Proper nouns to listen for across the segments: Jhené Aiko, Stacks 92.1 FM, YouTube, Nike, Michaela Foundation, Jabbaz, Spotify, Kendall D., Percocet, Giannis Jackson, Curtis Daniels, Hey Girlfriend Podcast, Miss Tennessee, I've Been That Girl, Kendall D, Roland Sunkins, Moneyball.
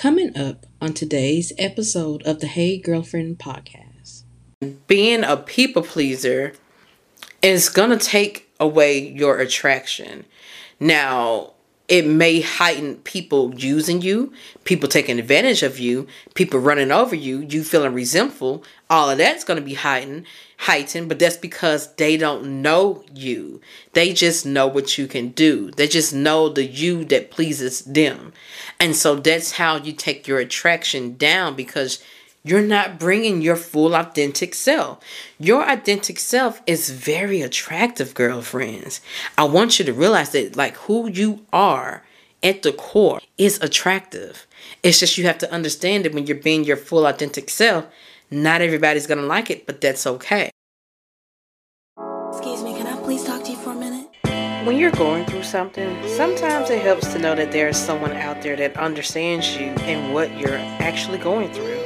Coming up on today's episode of the Hey Girlfriend Podcast. Being a people pleaser is going to take away your attraction. Now, it may heighten people using you, people taking advantage of you, people running over you, you feeling resentful. All of that's going to be heightened, but that's because they don't know you. They just know what you can do. They just know the you that pleases them. And so that's how you take your attraction down, because you're not bringing your full authentic self. Your authentic self is very attractive, girlfriends. I want you to realize that, like, who you are at the core is attractive. It's just you have to understand that when you're being your full authentic self, not everybody's going to like it, but that's okay. Excuse me, can I please talk to you for a minute? When you're going through something, sometimes it helps to know that there is someone out there that understands you and what you're actually going through.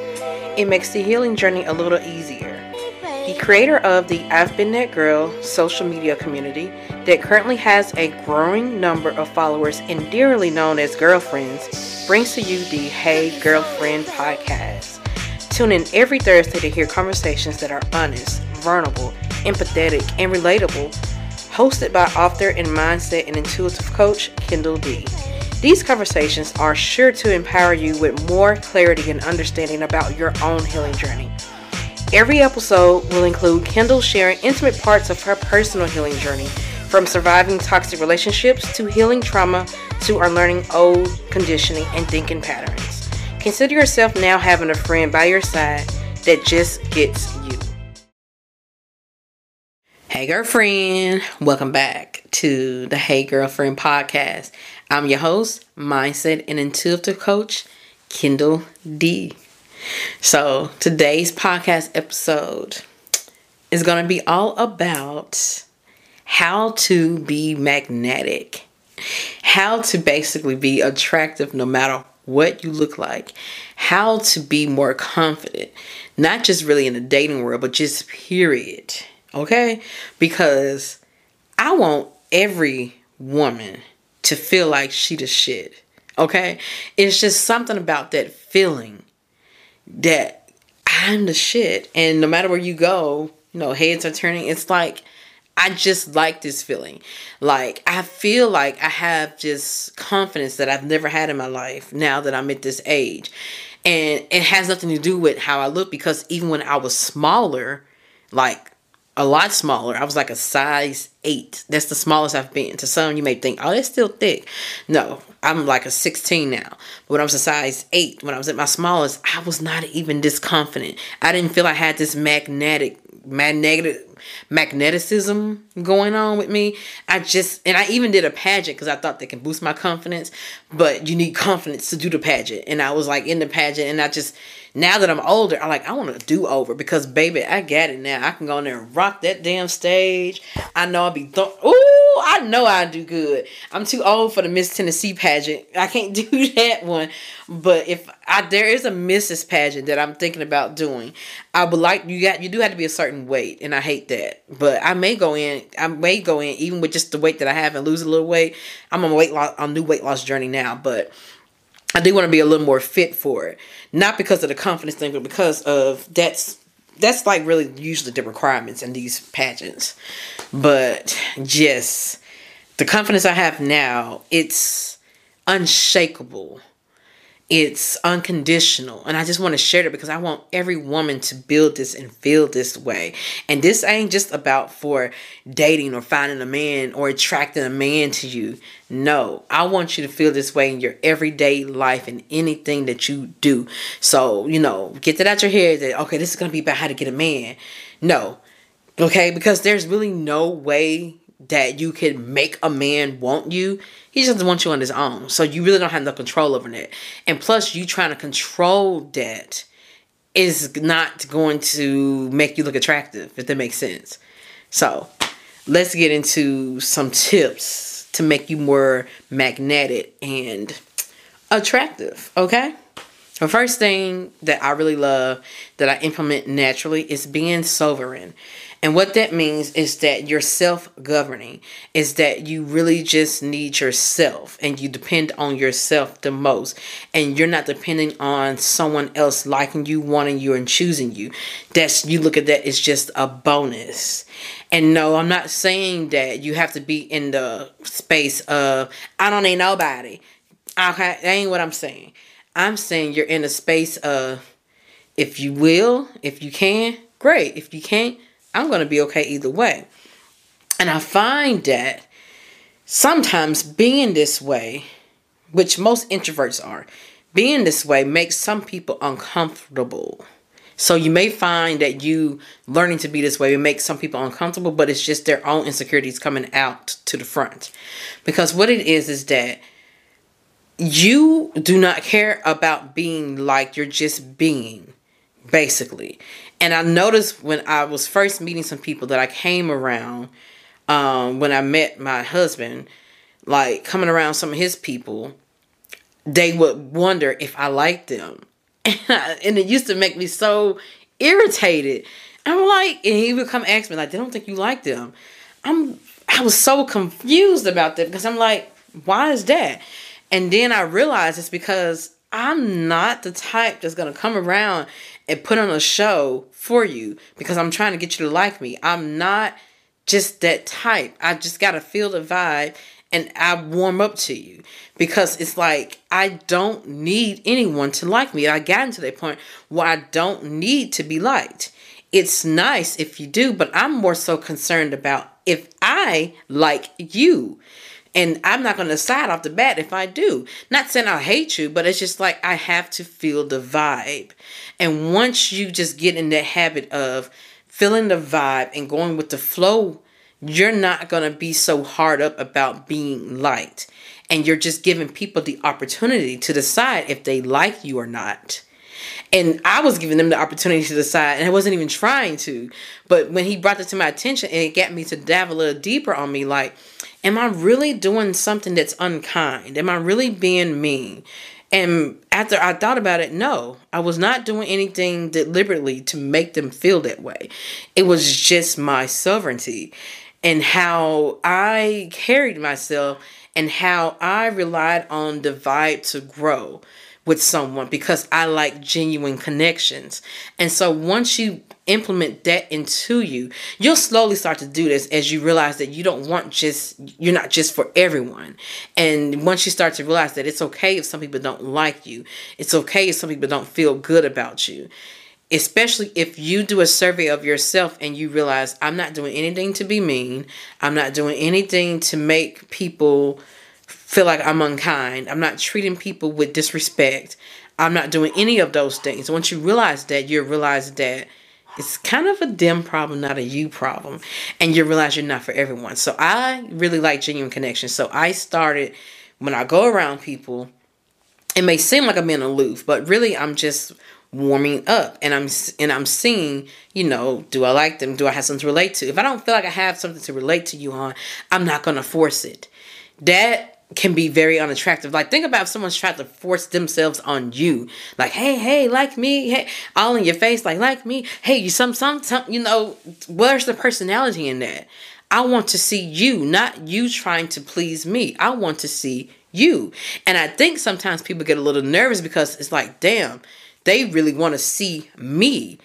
It makes the healing journey a little easier. The creator of the I've Been That Girl social media community that currently has a growing number of followers and dearly known as girlfriends brings to you the Hey Girlfriend Podcast. Tune in every Thursday to hear conversations that are honest, vulnerable, empathetic, and relatable, hosted by author and mindset and intuitive coach Kendall D. These conversations are sure to empower you with more clarity and understanding about your own healing journey. Every episode will include Kendall sharing intimate parts of her personal healing journey, from surviving toxic relationships to healing trauma to unlearning old conditioning and thinking patterns. Consider yourself now having a friend by your side that just gets you. Hey girlfriend, welcome back to the Hey Girlfriend Podcast. I'm your host, mindset and intuitive coach, Kendall D. So today's podcast episode is going to be all about how to be magnetic, how to basically be attractive no matter what you look like, how to be more confident, not just really in the dating world, but just period. Okay? Because I want every woman to feel like she the shit. Okay? It's just something about that feeling that I'm the shit. And no matter where you go, you know, heads are turning. It's like, I just like this feeling. Like, I feel like I have just confidence that I've never had in my life now that I'm at this age. And it has nothing to do with how I look, because even when I was smaller, like, a lot smaller. I was like a size 8. That's the smallest I've been. To some, you may think, oh, that's still thick. No, I'm like a 16 now. But when I was a size 8, when I was at my smallest, I was not even this confident. I didn't feel I had this magneticism going on with me. I even did a pageant because I thought they can boost my confidence, but you need confidence to do the pageant. And I was like in the pageant, and now that I'm older, I'm like, I want to do over, because baby, I got it now. I can go in there and rock that damn stage. I know I'll be I know I do good. I'm too old for the Miss Tennessee pageant. I can't do that one. But if there is a Mrs. pageant that I'm thinking about doing, I would like, you do have to be a certain weight, and I hate that. But I may go in even with just the weight that I have and lose a little weight. I'm on a new weight loss journey now, but I do want to be a little more fit for it. Not because of the confidence thing, but because of that's like really usually the requirements in these pageants. But just the confidence I have now, it's unshakable. It's unconditional. And I just want to share that because I want every woman to build this and feel this way. And this ain't just about for dating or finding a man or attracting a man to you. No, I want you to feel this way in your everyday life and anything that you do. So, you know, get that out your head that, okay, this is going to be about how to get a man. No. Okay. Because there's really no way that you can make a man want you. He just doesn't want you on his own. So you really don't have no control over that. And plus, you trying to control that is not going to make you look attractive, if that makes sense. So let's get into some tips to make you more magnetic and attractive. Okay? The first thing that I really love that I implement naturally is being sovereign. And what that means is that you're self-governing, is that you really just need yourself and you depend on yourself the most. And you're not depending on someone else liking you, wanting you, and choosing you. That's, you look at that as just a bonus. And no, I'm not saying that you have to be in the space of, I don't need nobody. Okay, that ain't what I'm saying. I'm saying you're in a space of, if you will, if you can, great. If you can't, I'm going to be okay either way. And I find that sometimes being this way, which most introverts are, being this way makes some people uncomfortable. So you may find that you learning to be this way, it makes some people uncomfortable, but it's just their own insecurities coming out to the front. Because what it is that you do not care about being liked, you're just being, basically. And I noticed when I was first meeting some people that I came around, when I met my husband, like coming around some of his people, they would wonder if I liked them. And it used to make me so irritated. I'm like, and he would come ask me, like, they don't think you like them. I was so confused about that because I'm like, why is that? And then I realized it's because I'm not the type that's going to come around and put on a show for you because I'm trying to get you to like me. I'm not just that type. I just got to feel the vibe and I warm up to you because it's like I don't need anyone to like me. I got into that point where I don't need to be liked. It's nice if you do, but I'm more so concerned about if I like you. And I'm not going to decide off the bat if I do. Not saying I hate you, but it's just like I have to feel the vibe. And once you just get in that habit of feeling the vibe and going with the flow, you're not going to be so hard up about being liked. And you're just giving people the opportunity to decide if they like you or not. And I was giving them the opportunity to decide, and I wasn't even trying to. But when he brought this to my attention, and it got me to dive a little deeper on me, like, am I really doing something that's unkind? Am I really being mean? And after I thought about it, no, I was not doing anything deliberately to make them feel that way. It was just my sovereignty and how I carried myself and how I relied on the vibe to grow with someone because I like genuine connections. And so once you implement that into you, you'll slowly start to do this as you realize that you don't want just, you're not just for everyone. And once you start to realize that it's okay if some people don't like you, it's okay if some people don't feel good about you, especially if you do a survey of yourself and you realize I'm not doing anything to be mean. I'm not doing anything to make people feel like I'm unkind. I'm not treating people with disrespect. I'm not doing any of those things. Once you realize that, you realize that it's kind of a them problem, not a you problem. And you realize you're not for everyone. So I really like genuine connections. So I started, when I go around people, it may seem like I'm being aloof, but really I'm just warming up. And I'm seeing, you know, do I like them? Do I have something to relate to? If I don't feel like I have something to relate to you on, I'm not going to force it. That can be very unattractive. Like, think about if someone's trying to force themselves on you. Like, hey, like me. Hey, all in your face, like me. Hey, you some, you know, where's the personality in that? I want to see you, not you trying to please me. I want to see you. And I think sometimes people get a little nervous because it's like, damn, they really want to see me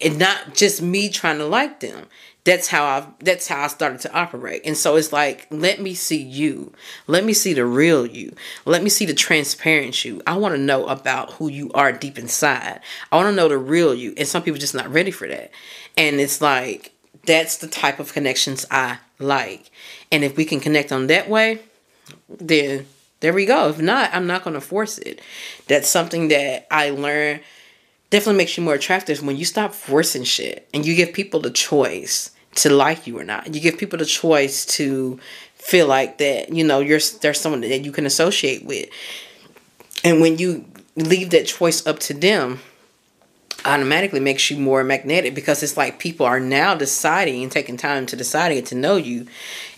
and not just me trying to like them. That's how I started to operate. And so it's like, let me see you. Let me see the real you. Let me see the transparent you. I want to know about who you are deep inside. I want to know the real you. And some people are just not ready for that. And it's like, that's the type of connections I like. And if we can connect on that way, then there we go. If not, I'm not going to force it. That's something that I learned definitely makes you more attractive when you stop forcing shit and you give people the choice to like you or not. You give people the choice to feel like that, you know, there's someone that you can associate with. And when you leave that choice up to them, automatically makes you more magnetic because it's like people are now deciding and taking time to decide and to know you.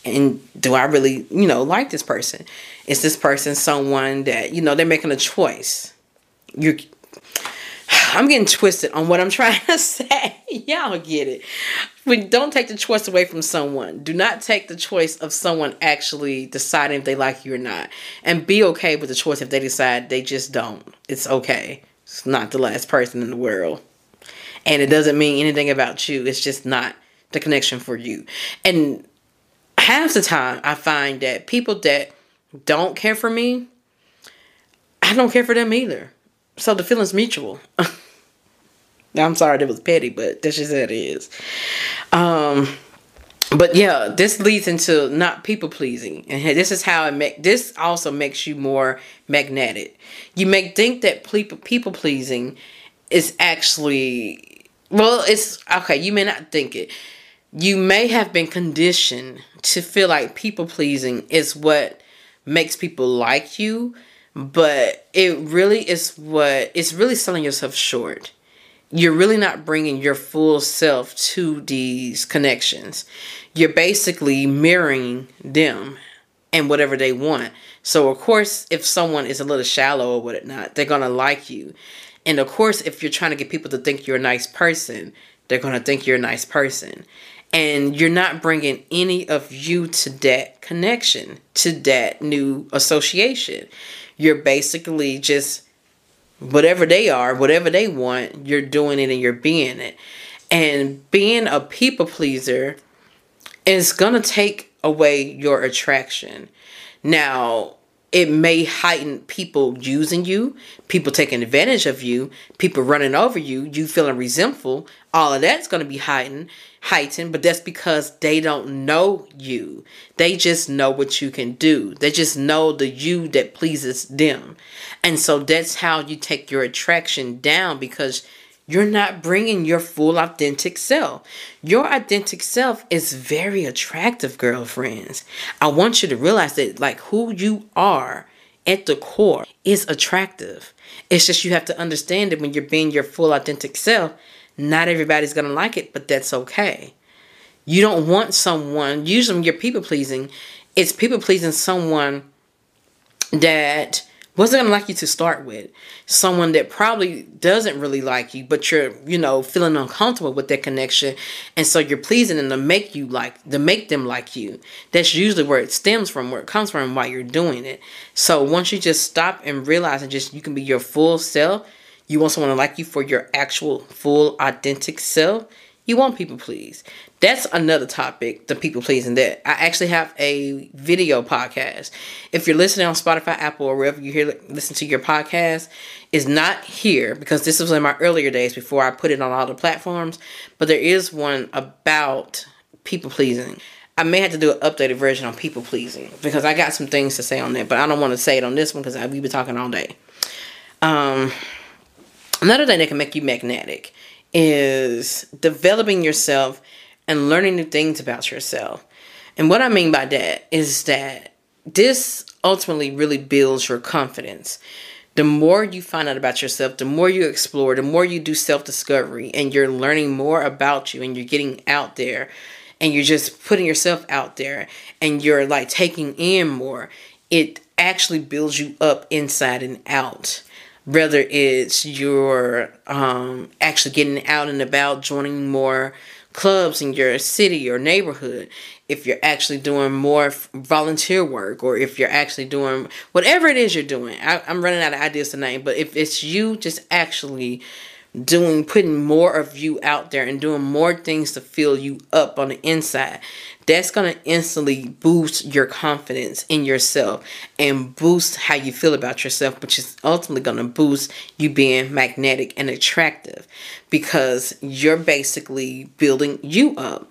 And do I really, you know, like this person? Is this person someone that, you know, they're making a choice? You're I'm getting twisted on what I'm trying to say. Y'all get it. But don't take the choice away from someone. Do not take the choice of someone actually deciding if they like you or not. And be okay with the choice if they decide they just don't. It's okay. It's not the last person in the world. And it doesn't mean anything about you. It's just not the connection for you. And half the time, I find that people that don't care for me, I don't care for them either. So the feeling's mutual. I'm sorry that was petty, but that's just how it is. But yeah, this leads into not people pleasing. And this is how it this also makes you more magnetic. You may think that people pleasing is actually, well, it's okay. You may not think it. You may have been conditioned to feel like people pleasing is what makes people like you. But it really is it's really selling yourself short. You're really not bringing your full self to these connections. You're basically mirroring them and whatever they want. So, of course, if someone is a little shallow or whatnot, they're going to like you. And, of course, if you're trying to get people to think you're a nice person, they're going to think you're a nice person. And you're not bringing any of you to that connection, to that new association. You're basically just whatever they are, whatever they want, you're doing it and you're being it. And being a people pleaser is going to take away your attraction. Now, it may heighten people using you, people taking advantage of you, people running over you, you feeling resentful. All of that's going to be heightened, but that's because they don't know you. They just know what you can do. They just know the you that pleases them. And so that's how you take your attraction down, because you're not bringing your full authentic self. Your authentic self is very attractive, girlfriends. I want you to realize that, like, who you are at the core is attractive. It's just you have to understand that when you're being your full authentic self, not everybody's going to like it, but that's okay. You don't want someone, usually when you're people pleasing, it's people pleasing someone that wasn't going to like you to start with. Someone that probably doesn't really like you, but you're, feeling uncomfortable with that connection. And so you're pleasing them to make them like you. That's usually where it stems from, where it comes from, why you're doing it. So once you just stop and realize and just, you can be your full self. You want someone to like you for your actual full authentic self. You want people please. That's another topic, the people pleasing, that I actually have a video podcast. If you're listening on Spotify, Apple, or wherever you listen to your podcast, it's not here because this was in my earlier days before I put it on all the platforms. But there is one about people pleasing. I may have to do an updated version on people pleasing because I got some things to say on that, but I don't want to say it on this one because we've been talking all day. Another thing that can make you magnetic is developing yourself and learning new things about yourself. And what I mean by that is that this ultimately really builds your confidence. The more you find out about yourself, the more you explore, the more you do self-discovery, and you're learning more about you, and you're getting out there, and you're just putting yourself out there, and you're like taking in more. It actually builds you up inside and out. Whether it's you're actually getting out and about, joining more clubs in your city or neighborhood, if you're actually doing more volunteer work, or if you're actually doing whatever it is you're doing. I'm running out of ideas tonight, but if it's you just actually putting more of you out there and doing more things to fill you up on the inside, that's going to instantly boost your confidence in yourself and boost how you feel about yourself, which is ultimately going to boost you being magnetic and attractive because you're basically building you up.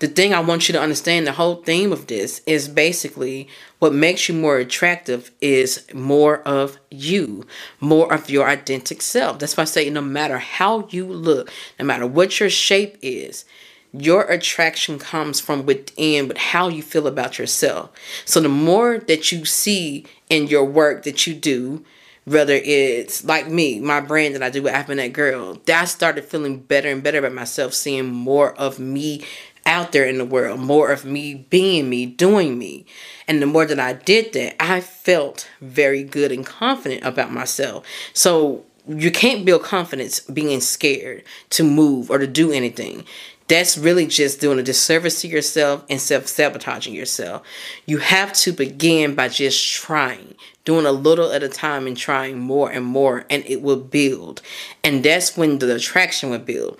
The thing I want you to understand, the whole theme of this is basically what makes you more attractive is more of you, more of your authentic self. That's why I say no matter how you look, no matter what your shape is, your attraction comes from within with how you feel about yourself. So the more that you see in your work that you do, whether it's like me, my brand that I do with I've Been That Girl, that I started feeling better and better about myself, seeing more of me out there in the world, more of me being me, doing me. And the more that I did that, I felt very good and confident about myself. So you can't build confidence being scared to move or to do anything. That's really just doing a disservice to yourself and self-sabotaging yourself. You have to begin by just trying, doing a little at a time and trying more and more, and it will build. And that's when the attraction will build.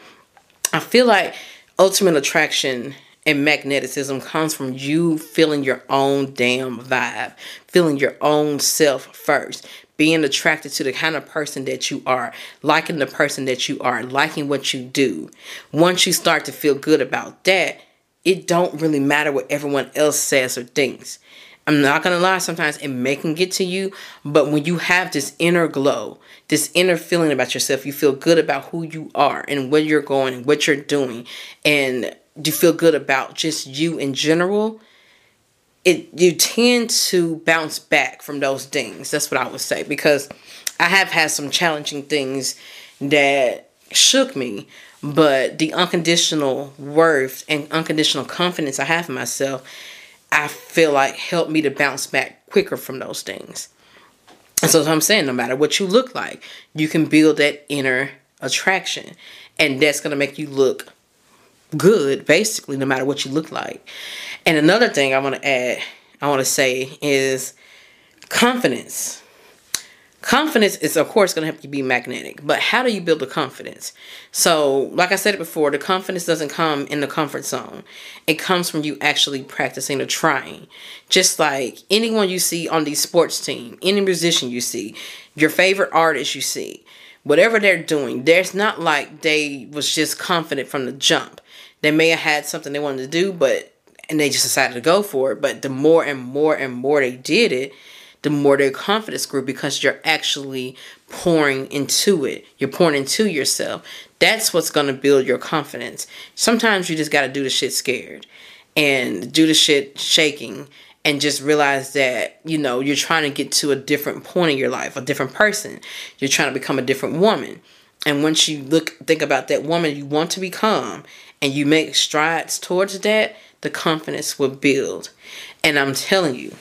I feel like ultimate attraction and magnetism comes from you feeling your own damn vibe, feeling your own self first, being attracted to the kind of person that you are, liking the person that you are, liking what you do. Once you start to feel good about that, it don't really matter what everyone else says or thinks. I'm not going to lie, sometimes it may can get to you, but when you have this inner glow, this inner feeling about yourself, you feel good about who you are and where you're going and what you're doing, and you feel good about just you in general, you tend to bounce back from those things. That's what I would say, because I have had some challenging things that shook me, but the unconditional worth and unconditional confidence I have in myself, I feel like helped me to bounce back quicker from those things. And so I'm saying, no matter what you look like, you can build that inner attraction, and that's going to make you look good, basically, no matter what you look like. And another thing I want to add, I want to say, is confidence. Confidence is, of course, going to help you be magnetic, but how do you build the confidence? So, like I said before, the confidence doesn't come in the comfort zone. It comes from you actually practicing or trying. Just like anyone you see on the sports team, any musician you see, your favorite artist you see, whatever they're doing, there's not like they was just confident from the jump. They may have had something they wanted to do, and they just decided to go for it. But the more and more and more they did it, the more their confidence grew, because you're actually pouring into it. You're pouring into yourself. That's what's going to build your confidence. Sometimes you just got to do the shit scared and do the shit shaking, and just realize that, you know, you're trying to get to a different point in your life, a different person. You're trying to become a different woman. And once you think about that woman you want to become, and you make strides towards that, the confidence will build. And I'm telling you,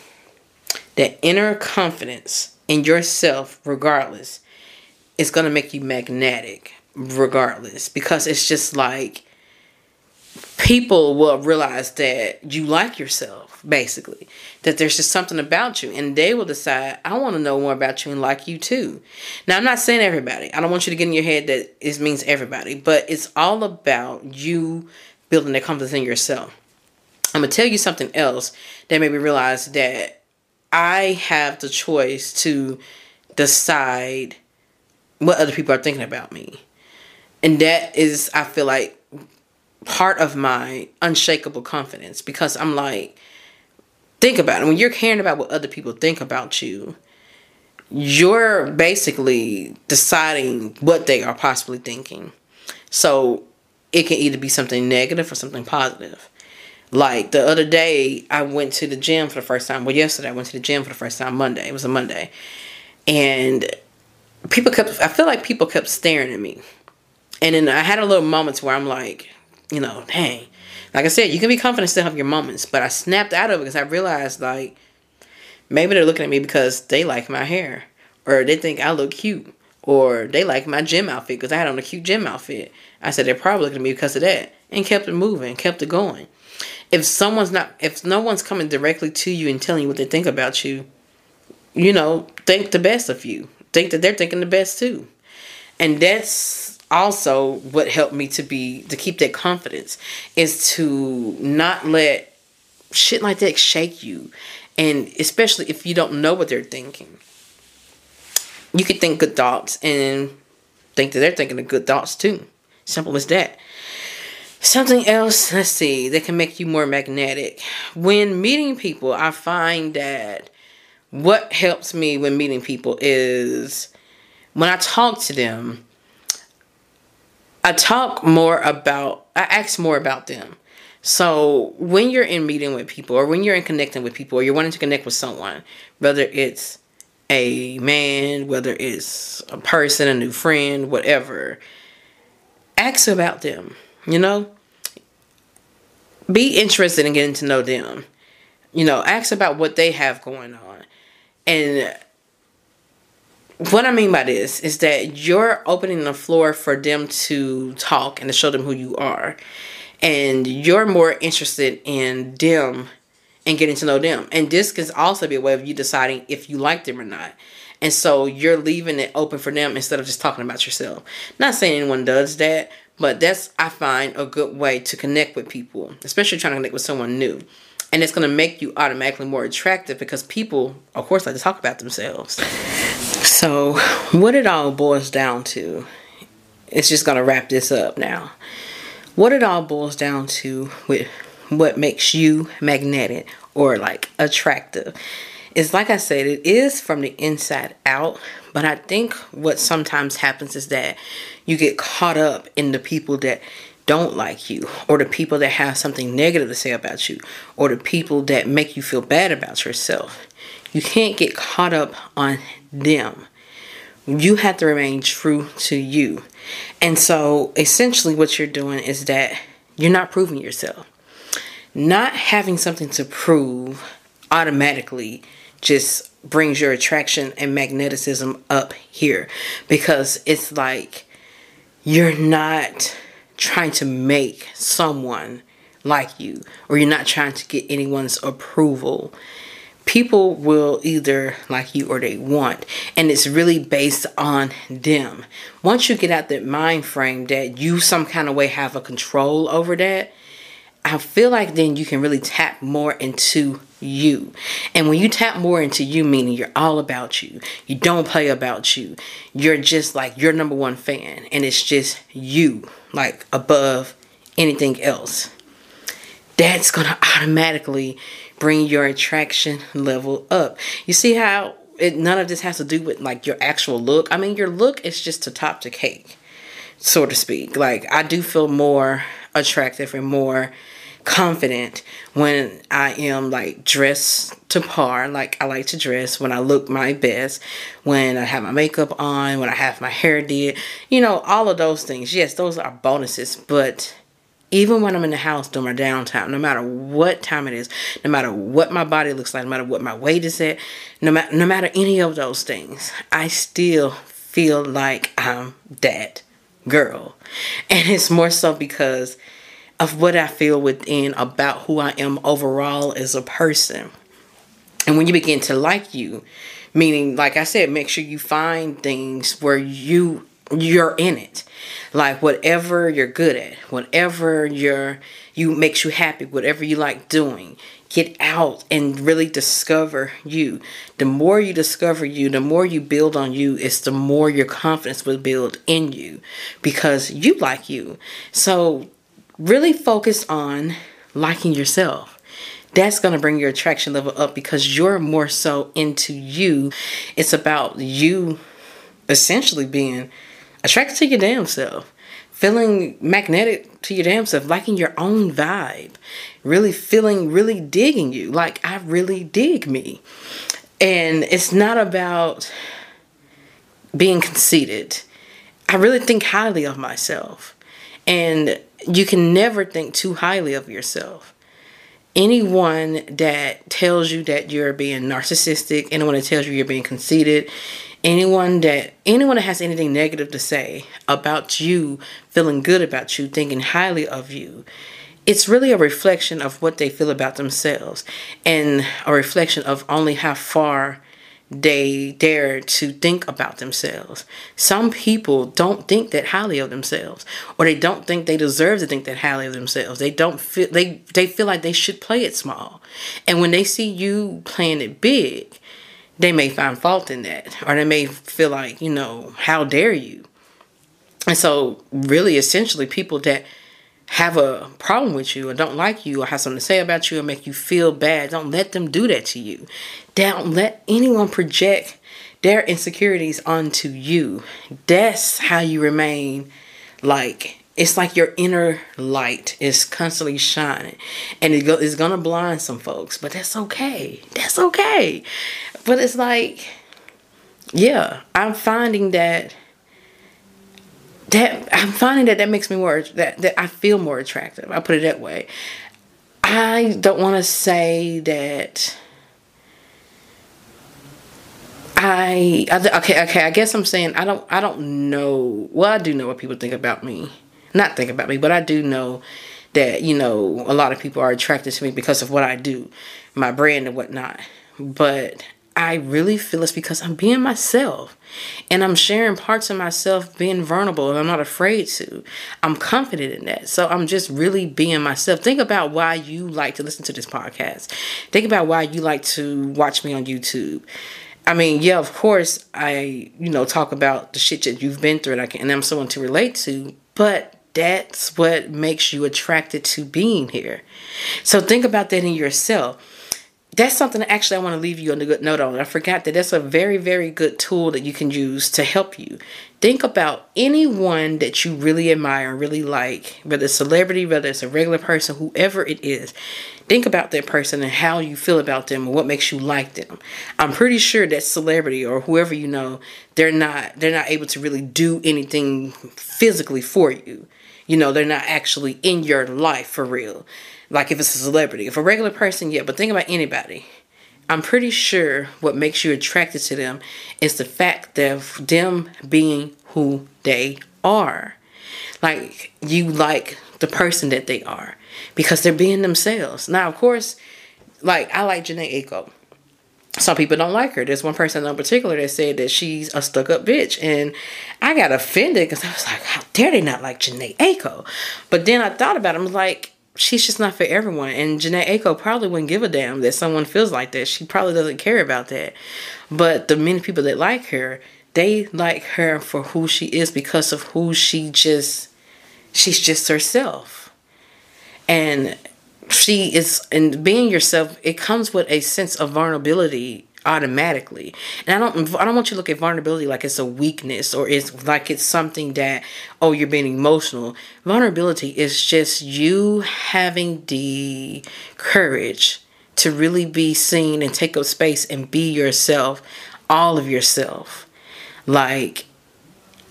that inner confidence in yourself, regardless, is going to make you magnetic, regardless. Because it's just like, people will realize that you like yourself, basically. That there's just something about you. And they will decide, I want to know more about you and like you too. Now, I'm not saying everybody. I don't want you to get in your head that it means everybody. But it's all about you building that confidence in yourself. I'm going to tell you something else that made me realize that I have the choice to decide what other people are thinking about me. And that is, I feel like, part of my unshakable confidence, because I'm like, think about it. When you're caring about what other people think about you, you're basically deciding what they are possibly thinking. So it can either be something negative or something positive. Like the other day, I went to the gym for the first time. Well, yesterday I went to the gym for the first time, Monday. It was a Monday. And I feel like people kept staring at me. And then I had a little moments where I'm like, you know, dang. Like I said, you can be confident and still have your moments. But I snapped out of it because I realized, like, maybe they're looking at me because they like my hair. Or they think I look cute. Or they like my gym outfit because I had on a cute gym outfit. I said, they're probably looking at me because of that. And kept it moving. Kept it going. If no one's coming directly to you and telling you what they think about you, you know, think the best of you. Think that they're thinking the best too. And that's also what helped me to keep that confidence, is to not let shit like that shake you. And especially if you don't know what they're thinking, you can think good thoughts and think that they're thinking the good thoughts too. Simple as that. Something else, let's see, that can make you more magnetic. When meeting people, I find that what helps me when meeting people is when I talk to them, I ask more about them. So when you're in meeting with people, or when you're in connecting with people, or you're wanting to connect with someone, whether it's a man, whether it's a person, a new friend, whatever, ask about them, you know? Be interested in getting to know them. You know, ask about what they have going on. And what I mean by this is that you're opening the floor for them to talk and to show them who you are. And you're more interested in them and getting to know them. And this can also be a way of you deciding if you like them or not. And so you're leaving it open for them instead of just talking about yourself. Not saying anyone does that, but that's, I find, a good way to connect with people, especially trying to connect with someone new. And it's going to make you automatically more attractive because people, of course, like to talk about themselves. So what it all boils down to, it's just going to wrap this up now. What it all boils down to with what makes you magnetic or like attractive is, like I said, it is from the inside out. But I think what sometimes happens is that you get caught up in the people that don't like you, or the people that have something negative to say about you, or the people that make you feel bad about yourself. You can't get caught up on them. You have to remain true to you. And so essentially what you're doing is that you're not proving yourself. Not having something to prove automatically just brings your attraction and magnetism up here, because it's like you're not trying to make someone like you, or you're not trying to get anyone's approval. People will either like you or they won't, and it's really based on them. Once you get out that mind frame that you some kind of way have a control over that, I feel like then you can really tap more into you. And when you tap more into you, meaning you're all about you, you don't play about you, you're just like your number one fan, and it's just you, like above anything else. That's going to automatically bring your attraction level up. You see how none of this has to do with like your actual look. I mean, your look is just to top the cake, so to speak. Like, I do feel more attractive and more confident when I am like dressed to par. Like, I like to dress, when I look my best, when I have my makeup on, when I have my hair did, you know, all of those things. Yes, those are bonuses. But even when I'm in the house during my downtime, no matter what time it is, no matter what my body looks like, no matter what my weight is at, no matter any of those things, I still feel like I'm that girl. And it's more so because of what I feel within about who I am overall as a person. And when you begin to like you, meaning, like I said, make sure you find things where you're in it. Like, whatever you're good at, whatever you makes you happy, whatever you like doing, get out and really discover you. The more you discover you, the more you build on you, it's the more your confidence will build in you, because you like you. So really focus on liking yourself. That's going to bring your attraction level up, because you're more so into you. It's about you essentially being attracted to your damn self, feeling magnetic to your damn self, liking your own vibe, really feeling, really digging you. Like, I really dig me. And it's not about being conceited. I really think highly of myself. And you can never think too highly of yourself. Anyone that tells you that you're being narcissistic, anyone that tells you you're being conceited, anyone that has anything negative to say about you, feeling good about you, thinking highly of you, it's really a reflection of what they feel about themselves, and a reflection of only how far they dare to think about themselves. Some people don't think that highly of themselves, or they don't think they deserve to think that highly of themselves. They don't feel they feel like they should play it small. And when they see you playing it big, they may find fault in that, or they may feel like, you know, how dare you? And so really, essentially, people that have a problem with you, or don't like you, or have something to say about you, or make you feel bad, don't let them do that to you. Don't let anyone project their insecurities onto you. That's how you remain, like, it's like your inner light is constantly shining, and it's gonna blind some folks, but that's okay. That's okay. But it's like, yeah, I'm finding that makes me more, that I feel more attractive. I put it that way. I don't want to say that I guess I'm saying I don't know. Well, I do know what people think about me. Not think about me, but I do know that, you know, a lot of people are attracted to me because of what I do, my brand and whatnot. But I really feel it's because I'm being myself and I'm sharing parts of myself, being vulnerable, and I'm not afraid to. I'm confident in that. So I'm just really being myself. Think about why you like to listen to this podcast. Think about why you like to watch me on YouTube. I mean, yeah, of course, I, you know, talk about the shit that you've been through and I'm someone to relate to, but that's what makes you attracted to being here. So think about that in yourself. That's something that actually I want to leave you on a good note on. I forgot that that's a very, very good tool that you can use to help you. Think about anyone that you really admire, really like, whether it's a celebrity, whether it's a regular person, whoever it is. Think about that person and how you feel about them and what makes you like them. I'm pretty sure that celebrity or whoever you know, they're not able to really do anything physically for you. You know, they're not actually in your life for real. Like if it's a celebrity, if a regular person, yeah, but think about anybody. I'm pretty sure what makes you attracted to them is the fact of them being who they are. Like you like the person that they are because they're being themselves. Now, of course, like I like Jhené Aiko. Some people don't like her. There's one person in particular that said that she's a stuck-up bitch. And I got offended because I was like, how dare they not like Jhené Aiko? But then I thought about it. I'm like, she's just not for everyone. And Jhené Aiko probably wouldn't give a damn that someone feels like that. She probably doesn't care about that. But the many people that like her, they like her for who she is because of who she's just herself. And she is, and being yourself, it comes with a sense of vulnerability automatically. And I don't want you to look at vulnerability like it's a weakness or it's like it's something that, oh, you're being emotional. Vulnerability is just you having the courage to really be seen and take up space and be yourself, all of yourself. Like,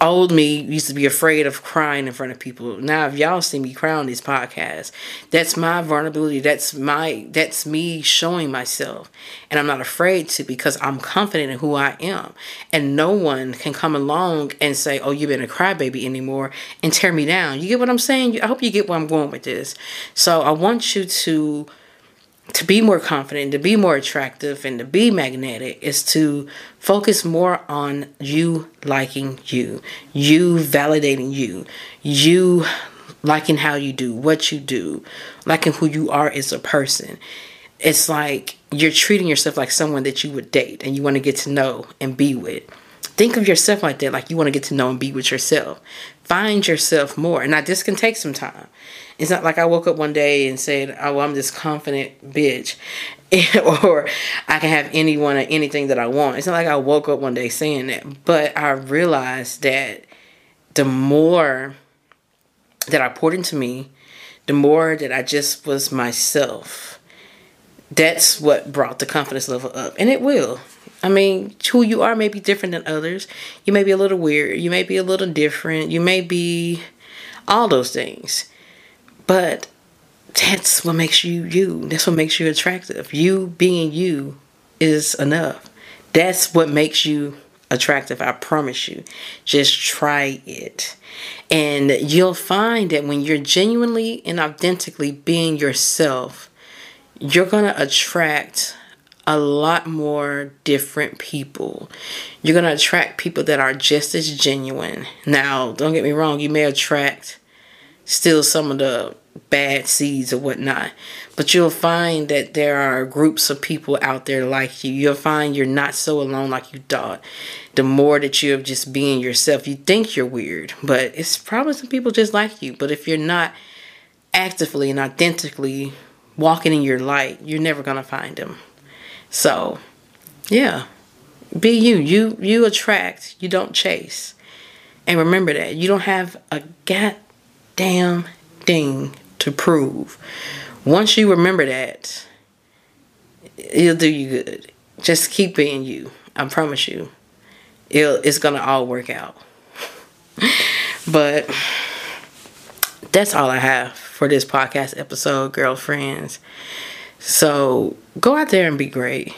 old me used to be afraid of crying in front of people. Now, if y'all see me cry on these podcasts, that's my vulnerability. That's me showing myself. And I'm not afraid to because I'm confident in who I am. And no one can come along and say, oh, you've been a crybaby anymore and tear me down. You get what I'm saying? I hope you get where I'm going with this. So I want you to be more confident, to be more attractive, and to be magnetic is to focus more on you liking you, you validating you, you liking how you do, what you do, liking who you are as a person. It's like you're treating yourself like someone that you would date and you want to get to know and be with. Think of yourself like that, like you want to get to know and be with yourself. Find yourself more. Now, this can take some time. It's not like I woke up one day and said, oh, I'm this confident bitch, or I can have anyone or anything that I want. It's not like I woke up one day saying that, but I realized that the more that I poured into me, the more that I just was myself, that's what brought the confidence level up. And it will. I mean, who you are may be different than others. You may be a little weird. You may be a little different. You may be all those things. But that's what makes you you. That's what makes you attractive. You being you is enough. That's what makes you attractive. I promise you. Just try it. And you'll find that when you're genuinely and authentically being yourself, you're going to attract a lot more different people. You're going to attract people that are just as genuine. Now, don't get me wrong. You may attract still some of the bad seeds or whatnot, but you'll find that there are groups of people out there like you. You'll find you're not so alone like you thought. The more that you have just being yourself, you think you're weird, but it's probably some people just like you. But if you're not actively and authentically walking in your light, you're never going to find them. So, yeah, be you. You attract, you don't chase. And remember that you don't have a goddamn thing to prove. Once you remember that, it'll do you good. Just keep being you. I promise you, it's going to all work out. But that's all I have for this podcast episode, girlfriends. So go out there and be great.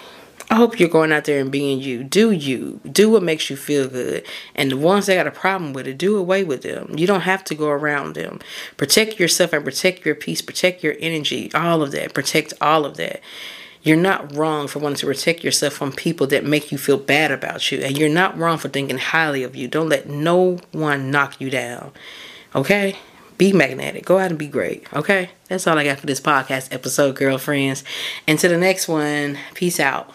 I hope you're going out there and being you. Do you. Do what makes you feel good. And the ones that got a problem with it, do away with them. You don't have to go around them. Protect yourself and protect your peace. Protect your energy. All of that. Protect all of that. You're not wrong for wanting to protect yourself from people that make you feel bad about you. And you're not wrong for thinking highly of you. Don't let no one knock you down. Okay? Be magnetic. Go out and be great. Okay? That's all I got for this podcast episode, girlfriends. And to the next one, peace out.